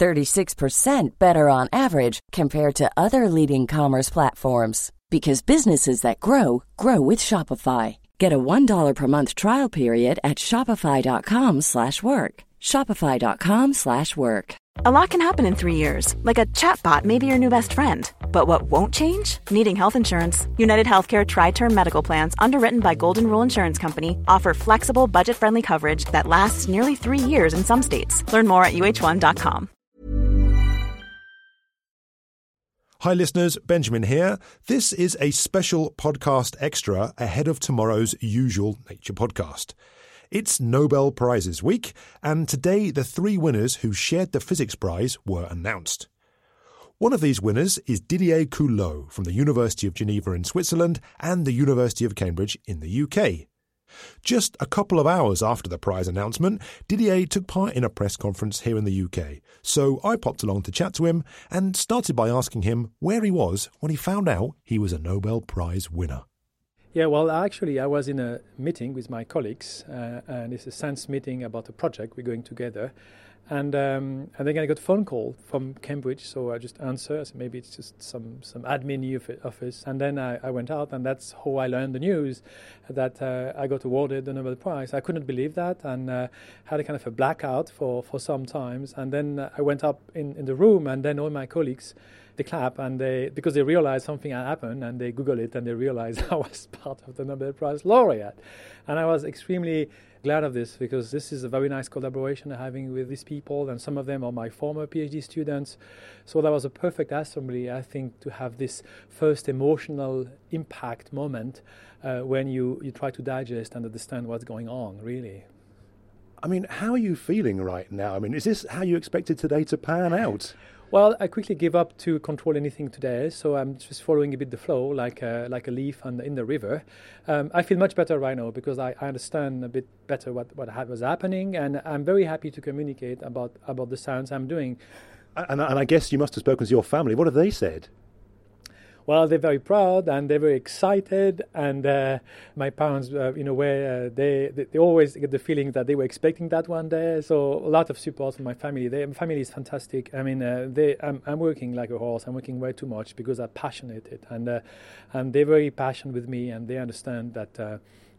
36% better on average compared to other leading commerce platforms. Because businesses that grow, grow with Shopify. Get a $1 per month trial period at shopify.com/work. Shopify.com/work. A lot can happen in 3 years, like a chatbot may be your new best friend. But what won't change? Needing health insurance. United Healthcare Tri-Term Medical Plans, underwritten by Golden Rule Insurance Company, offer flexible, budget-friendly coverage that lasts nearly 3 years in some states. Learn more at uh1.com. Hi listeners, Benjamin here. This is a special podcast extra ahead of tomorrow's usual Nature podcast. It's Nobel Prizes week, and today the three winners who shared the physics prize were announced. One of these winners is Didier Queloz from the University of Geneva in Switzerland and the University of Cambridge in the UK. Just a couple of hours after the prize announcement, Didier took part in a press conference here in the UK, so I popped along to chat to him and started by asking him where he was when he found out he was a Nobel Prize winner. Yeah, well, actually, I was in a meeting with my colleagues, and it's a science meeting about a project we're going together. And then I got a phone call from Cambridge, so I just answered. I said, maybe it's just some admin office. And then I went out, and that's how I learned the news that I got awarded the Nobel Prize. I couldn't believe that, and had a kind of a blackout for some times. And then I went up in the room, and then all my colleagues, they clap, and because they realize something had happened, and they Google it, and they realize I was part of the Nobel Prize laureate. And I was extremely glad of this, because this is a very nice collaboration I'm having with these people, and some of them are my former PhD students. So that was a perfect assembly, I think, to have this first emotional impact moment when you try to digest and understand what's going on, really. I mean, how are you feeling right now? I mean, is this how you expected today to pan out? Well, I quickly gave up to control anything today, so I'm just following a bit the flow, like a leaf in the river. I feel much better right now because I understand a bit better what was happening, and I'm very happy to communicate about the science I'm doing. And I guess you must have spoken to your family. What have they said? Well, they're very proud and they're very excited, and my parents, in a way, they always get the feeling that they were expecting that one day. So a lot of support from my family. My family is fantastic. I mean, I'm working like a horse. I'm working way too much because I'm passionate, and they're very passionate with me, and they understand that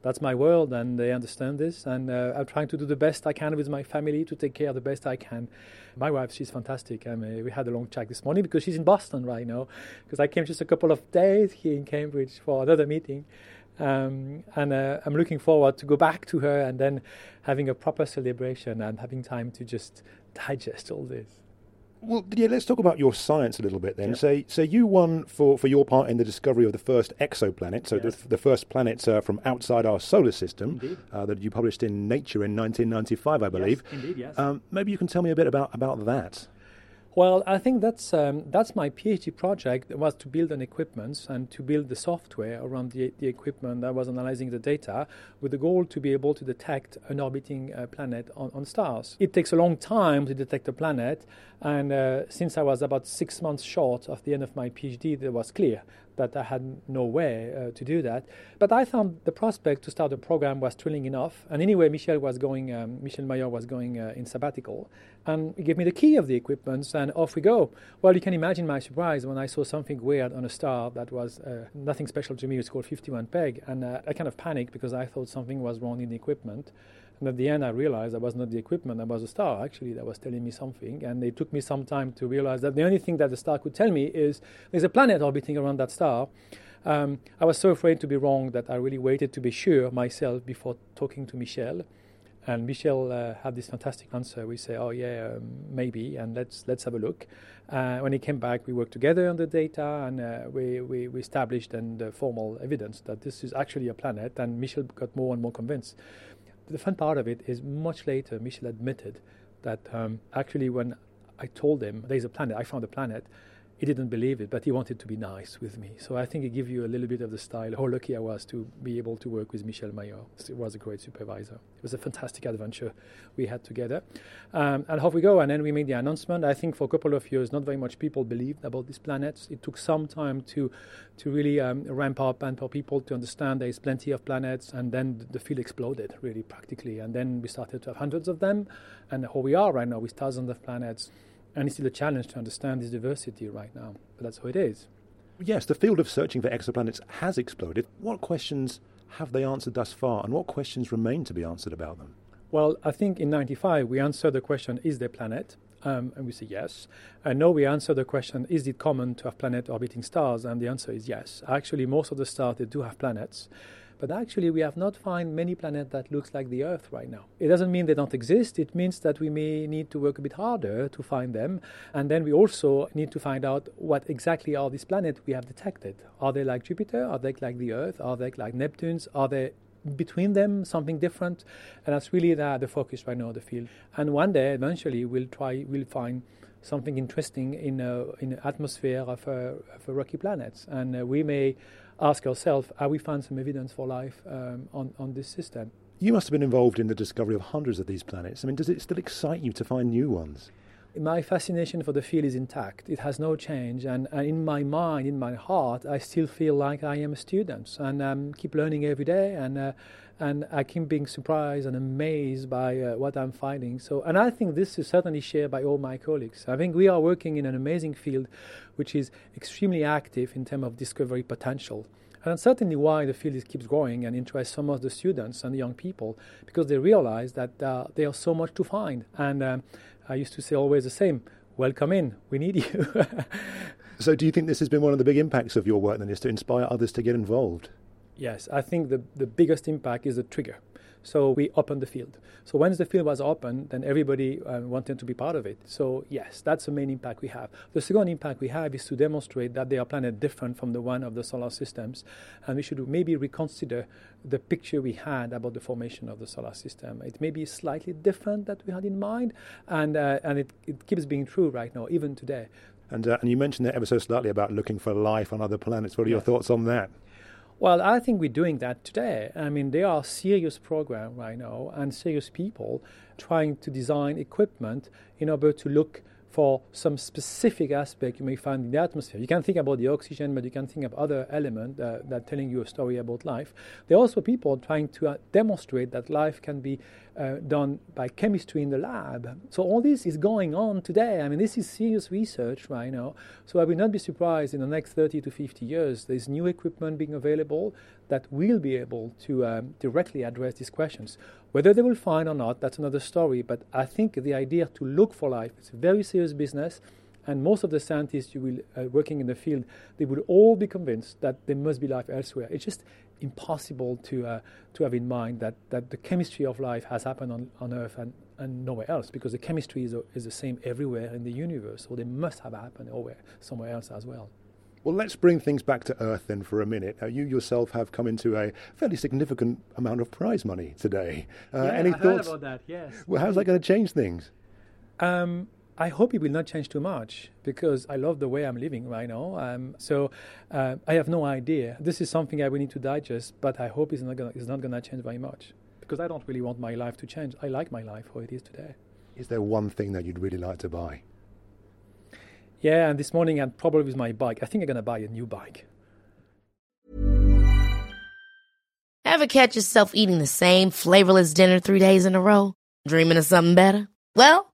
that's my world, and they understand this. And I'm trying to do the best I can with my family to take care of the best I can. My wife, she's fantastic. I mean, we had a long chat this morning because she's in Boston right now, because I came just a couple of days here in Cambridge for another meeting. And I'm looking forward to go back to her and then having a proper celebration and having time to just digest all this. Well, yeah, let's talk about your science a little bit then. Yep. So you won for your part in the discovery of the first exoplanet, so yes. the first planets from outside our solar system that you published in Nature in 1995, I believe. Yes, indeed, yes. Maybe you can tell me a bit about that. Well, I think that's my PhD project, was to build an equipment and to build the software around the equipment that was analyzing the data with the goal to be able to detect an orbiting planet on stars. It takes a long time to detect a planet, and since I was about 6 months short of the end of my PhD, it was clear that I had no way to do that. But I found the prospect to start a program was thrilling enough. And anyway, Michel Mayor was going in sabbatical, and he gave me the key of the equipment, and off we go. Well, you can imagine my surprise when I saw something weird on a star that was nothing special to me. It's called 51 Peg, and I kind of panicked because I thought something was wrong in the equipment. And at the end, I realized that was not the equipment, that was a star, actually, that was telling me something. And it took me some time to realize that the only thing that the star could tell me is there's a planet orbiting around that star. I was so afraid to be wrong that I really waited to be sure myself before talking to Michel. And Michel had this fantastic answer. We say, oh, yeah, maybe, and let's have a look. When he came back, we worked together on the data, and we established the formal evidence that this is actually a planet. And Michel got more and more convinced. The fun part of it is much later, Michel admitted that actually when I told him there's a planet, I found a planet, He didn't believe it, but he wanted to be nice with me. So I think it gives you a little bit of the style, how lucky I was to be able to work with Michel Mayor. He was a great supervisor. It was a fantastic adventure we had together. And off we go. And then we made the announcement. I think for a couple of years, not very much people believed about these planets. It took some time to really ramp up and for people to understand there is plenty of planets. And then the field exploded, really, practically. And then we started to have hundreds of them. And how we are right now with thousands of planets. And it's still a challenge to understand this diversity right now, but that's how it is. Yes, the field of searching for exoplanets has exploded. What questions have they answered thus far, and what questions remain to be answered about them? Well, I think in 1995 we answered the question, is there planet? And we say yes. And now we answer the question, is it common to have planet orbiting stars? And the answer is yes. Actually, most of the stars, they do have planets. But actually, we have not found many planets that looks like the Earth right now. It doesn't mean they don't exist. It means that we may need to work a bit harder to find them. And then we also need to find out what exactly are these planets we have detected. Are they like Jupiter? Are they like the Earth? Are they like Neptune's? Are they between them something different? And that's really the focus right now of the field. And one day, eventually, we'll find something interesting in the atmosphere of rocky planets. And we may ask ourselves, have we found some evidence for life on this system? You must have been involved in the discovery of hundreds of these planets. I mean, does it still excite you to find new ones? My fascination for the field is intact. It has no change. And in my mind, in my heart, I still feel like I am a student and keep learning every day. And I keep being surprised and amazed by what I'm finding. And I think this is certainly shared by all my colleagues. I think we are working in an amazing field which is extremely active in terms of discovery potential. And that's certainly why the field keeps growing and interests some of the students and the young people, because they realize that there are so much to find. And I used to say always the same, welcome in, we need you. So do you think this has been one of the big impacts of your work then, is to inspire others to get involved? Yes, I think the biggest impact is the trigger. So we opened the field. So once the field was open, then everybody wanted to be part of it. So yes, that's the main impact we have. The second impact we have is to demonstrate that there are planets different from the one of the solar systems. And we should maybe reconsider the picture we had about the formation of the solar system. It may be slightly different that we had in mind. And it keeps being true right now, even today. And you mentioned there ever so slightly about looking for life on other planets. What are your thoughts on that? Well, I think we're doing that today. I mean, there are serious programs right now and serious people trying to design equipment in order to look for some specific aspect you may find in the atmosphere. You can think about the oxygen, but you can think of other elements that telling you a story about life. There are also people trying to demonstrate that life can be done by chemistry in the lab. So all this is going on today. I mean, this is serious research right now. So I will not be surprised in the next 30 to 50 years, there's new equipment being available that will be able to directly address these questions. Whether they will find or not, that's another story. But I think the idea to look for life is a very serious business. And most of the scientists working in the field, they would all be convinced that there must be life elsewhere. It's just impossible to have in mind that the chemistry of life has happened on Earth and nowhere else, because the chemistry is the same everywhere in the universe. So they must have happened somewhere else as well. Well, let's bring things back to Earth then for a minute. You yourself have come into a fairly significant amount of prize money today. Any thoughts? I heard about that, yes. Well, how's that going to change things? I hope it will not change too much, because I love the way I'm living right now. So I have no idea. This is something I will need to digest, but I hope it's not going to change very much, because I don't really want my life to change. I like my life how it is today. Is there one thing that you'd really like to buy? Yeah, and this morning, and probably with my bike, I think I'm going to buy a new bike. Ever catch yourself eating the same flavorless dinner 3 days in a row? Dreaming of something better? Well,